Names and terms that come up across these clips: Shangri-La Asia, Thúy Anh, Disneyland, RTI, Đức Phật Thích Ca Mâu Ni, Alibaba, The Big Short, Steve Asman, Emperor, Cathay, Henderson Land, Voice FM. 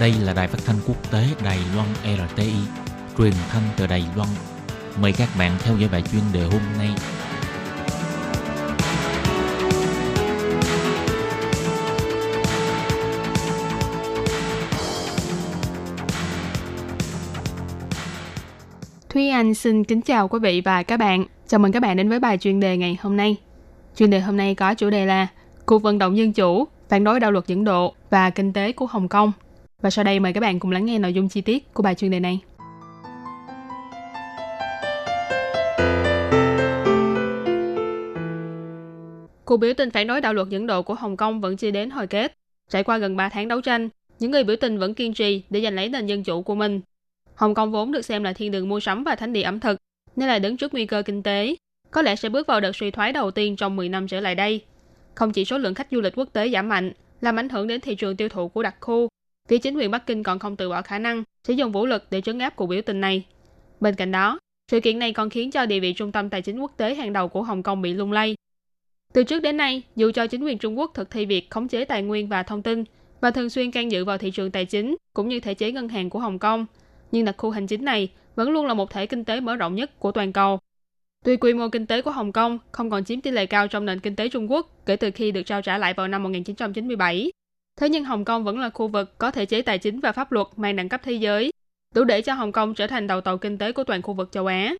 Đây là đài phát thanh quốc tế Đài Loan RTI, truyền thanh từ Đài Loan. Mời các bạn theo dõi bài chuyên đề hôm nay. Thúy Anh xin kính chào quý vị và các bạn. Chào mừng các bạn đến với bài chuyên đề ngày hôm nay. Chuyên đề hôm nay có chủ đề là cuộc vận động dân chủ, phản đối đạo luật dẫn độ và kinh tế của Hồng Kông. Và sau đây mời các bạn cùng lắng nghe nội dung chi tiết của bài chuyên đề này. Cuộc biểu tình phản đối đạo luật dẫn độ của Hồng Kông vẫn chưa đến hồi kết. Trải qua gần 3 tháng đấu tranh, những người biểu tình vẫn kiên trì để giành lấy nền dân chủ của mình. Hồng Kông vốn được xem là thiên đường mua sắm và thánh địa ẩm thực, nên lại đứng trước nguy cơ kinh tế, có lẽ sẽ bước vào đợt suy thoái đầu tiên trong 10 năm trở lại đây. Không chỉ số lượng khách du lịch quốc tế giảm mạnh, làm ảnh hưởng đến thị trường tiêu thụ của đặc khu, phía chính quyền Bắc Kinh còn không từ bỏ khả năng sẽ dùng vũ lực để trấn áp cuộc biểu tình này. Bên cạnh đó, sự kiện này còn khiến cho địa vị trung tâm tài chính quốc tế hàng đầu của Hồng Kông bị lung lay. Từ trước đến nay, dù cho chính quyền Trung Quốc thực thi việc khống chế tài nguyên và thông tin và thường xuyên can dự vào thị trường tài chính cũng như thể chế ngân hàng của Hồng Kông, nhưng đặc khu hành chính này vẫn luôn là một thể kinh tế mở rộng nhất của toàn cầu. Tuy quy mô kinh tế của Hồng Kông không còn chiếm tỷ lệ cao trong nền kinh tế Trung Quốc kể từ khi được trao trả lại vào năm 1997, thế nhưng Hồng Kông vẫn là khu vực có thể chế tài chính và pháp luật mang đẳng cấp thế giới, đủ để cho Hồng Kông trở thành đầu tàu kinh tế của toàn khu vực châu Á.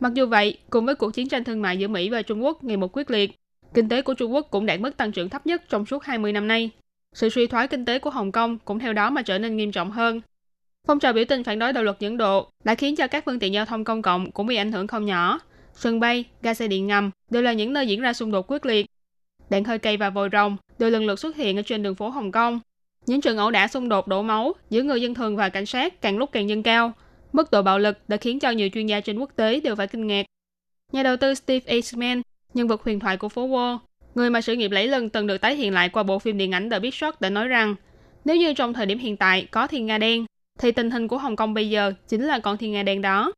Mặc dù vậy, cùng với cuộc chiến tranh thương mại giữa Mỹ và Trung Quốc ngày một quyết liệt, kinh tế của Trung Quốc cũng đạt mức tăng trưởng thấp nhất trong suốt 20 năm nay. Sự suy thoái kinh tế của Hồng Kông cũng theo đó mà trở nên nghiêm trọng hơn. Phong trào biểu tình phản đối đạo luật dẫn độ đã khiến cho các phương tiện giao thông công cộng cũng bị ảnh hưởng không nhỏ. Sân bay, ga xe điện ngầm đều là những nơi diễn ra xung đột quyết liệt. Đạn hơi cay và vòi rồng đều lần lượt xuất hiện ở trên đường phố Hồng Kông. Những trận ẩu đả xung đột đổ máu giữa người dân thường và cảnh sát càng lúc càng dâng cao. Mức độ bạo lực đã khiến cho nhiều chuyên gia trên quốc tế đều phải kinh ngạc. Nhà đầu tư Steve Asman, nhân vật huyền thoại của phố Wall, người mà sự nghiệp lẫy lừng từng được tái hiện lại qua bộ phim điện ảnh The Big Short, đã nói rằng nếu như trong thời điểm hiện tại có thiên nga đen, thì tình hình của Hồng Kông bây giờ chính là con thiên nga đen đó.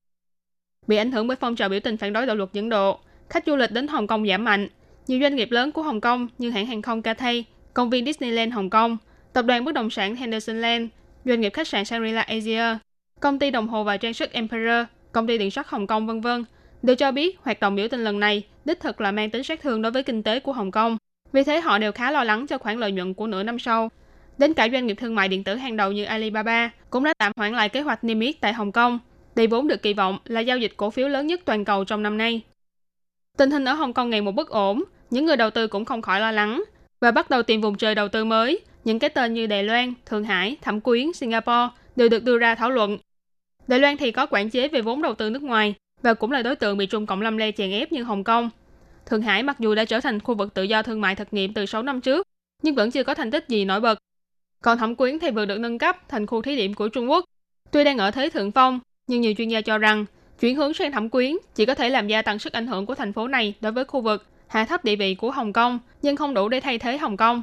Bị ảnh hưởng bởi phong trào biểu tình phản đối đạo luật dẫn độ, khách du lịch đến Hồng Kông giảm mạnh. Nhiều doanh nghiệp lớn của Hồng Kông như hãng hàng không Cathay, công viên Disneyland Hồng Kông, tập đoàn bất động sản Henderson Land, doanh nghiệp khách sạn Shangri-La Asia, công ty đồng hồ và trang sức Emperor, công ty điện sắt Hồng Kông v.v. đều cho biết hoạt động biểu tình lần này đích thực là mang tính sát thương đối với kinh tế của Hồng Kông. Vì thế họ đều khá lo lắng cho khoản lợi nhuận của nửa năm sau. Đến cả doanh nghiệp thương mại điện tử hàng đầu như Alibaba cũng đã tạm hoãn lại kế hoạch niêm yết tại Hồng Kông. Đây vốn được kỳ vọng là giao dịch cổ phiếu lớn nhất toàn cầu trong năm nay. Tình hình ở Hồng Kông ngày một bất ổn, những người đầu tư cũng không khỏi lo lắng và bắt đầu tìm vùng trời đầu tư mới. Những cái tên như Đài Loan, Thượng Hải, Thẩm Quyến, Singapore đều được đưa ra thảo luận. Đài Loan thì có quản chế về vốn đầu tư nước ngoài và cũng là đối tượng bị Trung Cộng lâm le chèn ép như Hồng Kông. Thượng Hải mặc dù đã trở thành khu vực tự do thương mại thực nghiệm từ 6 năm trước, nhưng vẫn chưa có thành tích gì nổi bật. Còn Thẩm Quyến thì vừa được nâng cấp thành khu thí điểm của Trung Quốc. Tuy đang ở thế thượng phong, nhưng nhiều chuyên gia cho rằng chuyển hướng sang Thẩm Quyến chỉ có thể làm gia tăng sức ảnh hưởng của thành phố này đối với khu vực, hạ thấp địa vị của Hồng Kông, nhưng không đủ để thay thế Hồng Kông.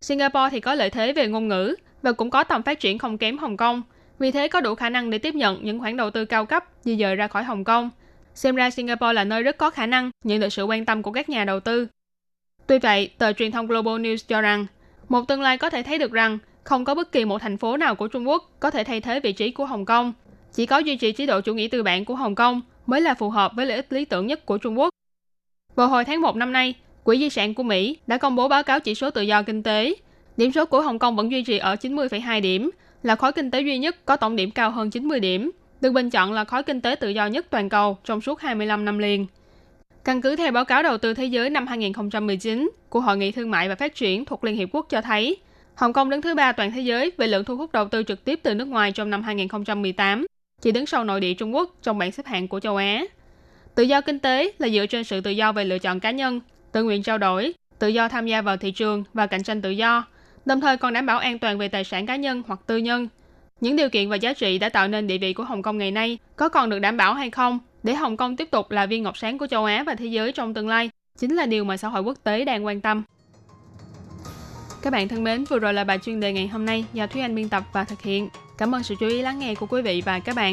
Singapore thì có lợi thế về ngôn ngữ và cũng có tầm phát triển không kém Hồng Kông, vì thế có đủ khả năng để tiếp nhận những khoản đầu tư cao cấp di dời ra khỏi Hồng Kông. Xem ra Singapore là nơi rất có khả năng nhận được sự quan tâm của các nhà đầu tư. Tuy vậy, tờ truyền thông Global News cho rằng một tương lai có thể thấy được rằng không có bất kỳ một thành phố nào của Trung Quốc có thể thay thế vị trí của Hồng Kông. Chỉ có duy trì chế độ chủ nghĩa tư bản của Hồng Kông mới là phù hợp với lợi ích lý tưởng nhất của Trung Quốc. Vào hồi tháng 1 năm nay, Quỹ Di sản của Mỹ đã công bố báo cáo chỉ số tự do kinh tế. Điểm số của Hồng Kông vẫn duy trì ở 90,2 điểm, là khối kinh tế duy nhất có tổng điểm cao hơn 90 điểm, được bình chọn là khối kinh tế tự do nhất toàn cầu trong suốt 25 năm liền. Căn cứ theo báo cáo đầu tư thế giới năm 2019 của Hội nghị Thương mại và Phát triển thuộc Liên Hiệp Quốc cho thấy, Hồng Kông đứng thứ 3 toàn thế giới về lượng thu hút đầu tư trực tiếp từ nước ngoài trong năm 2018, chỉ đứng sau nội địa Trung Quốc trong bảng xếp hạng của châu Á. Tự do kinh tế là dựa trên sự tự do về lựa chọn cá nhân, tự nguyện trao đổi, tự do tham gia vào thị trường và cạnh tranh tự do, đồng thời còn đảm bảo an toàn về tài sản cá nhân hoặc tư nhân. Những điều kiện và giá trị đã tạo nên địa vị của Hồng Kông ngày nay có còn được đảm bảo hay không để Hồng Kông tiếp tục là viên ngọc sáng của châu Á và thế giới trong tương lai chính là điều mà xã hội quốc tế đang quan tâm. Các bạn thân mến, vừa rồi là bài chuyên đề ngày hôm nay do Thúy Anh biên tập và thực hiện. Cảm ơn sự chú ý lắng nghe của quý vị và các bạn.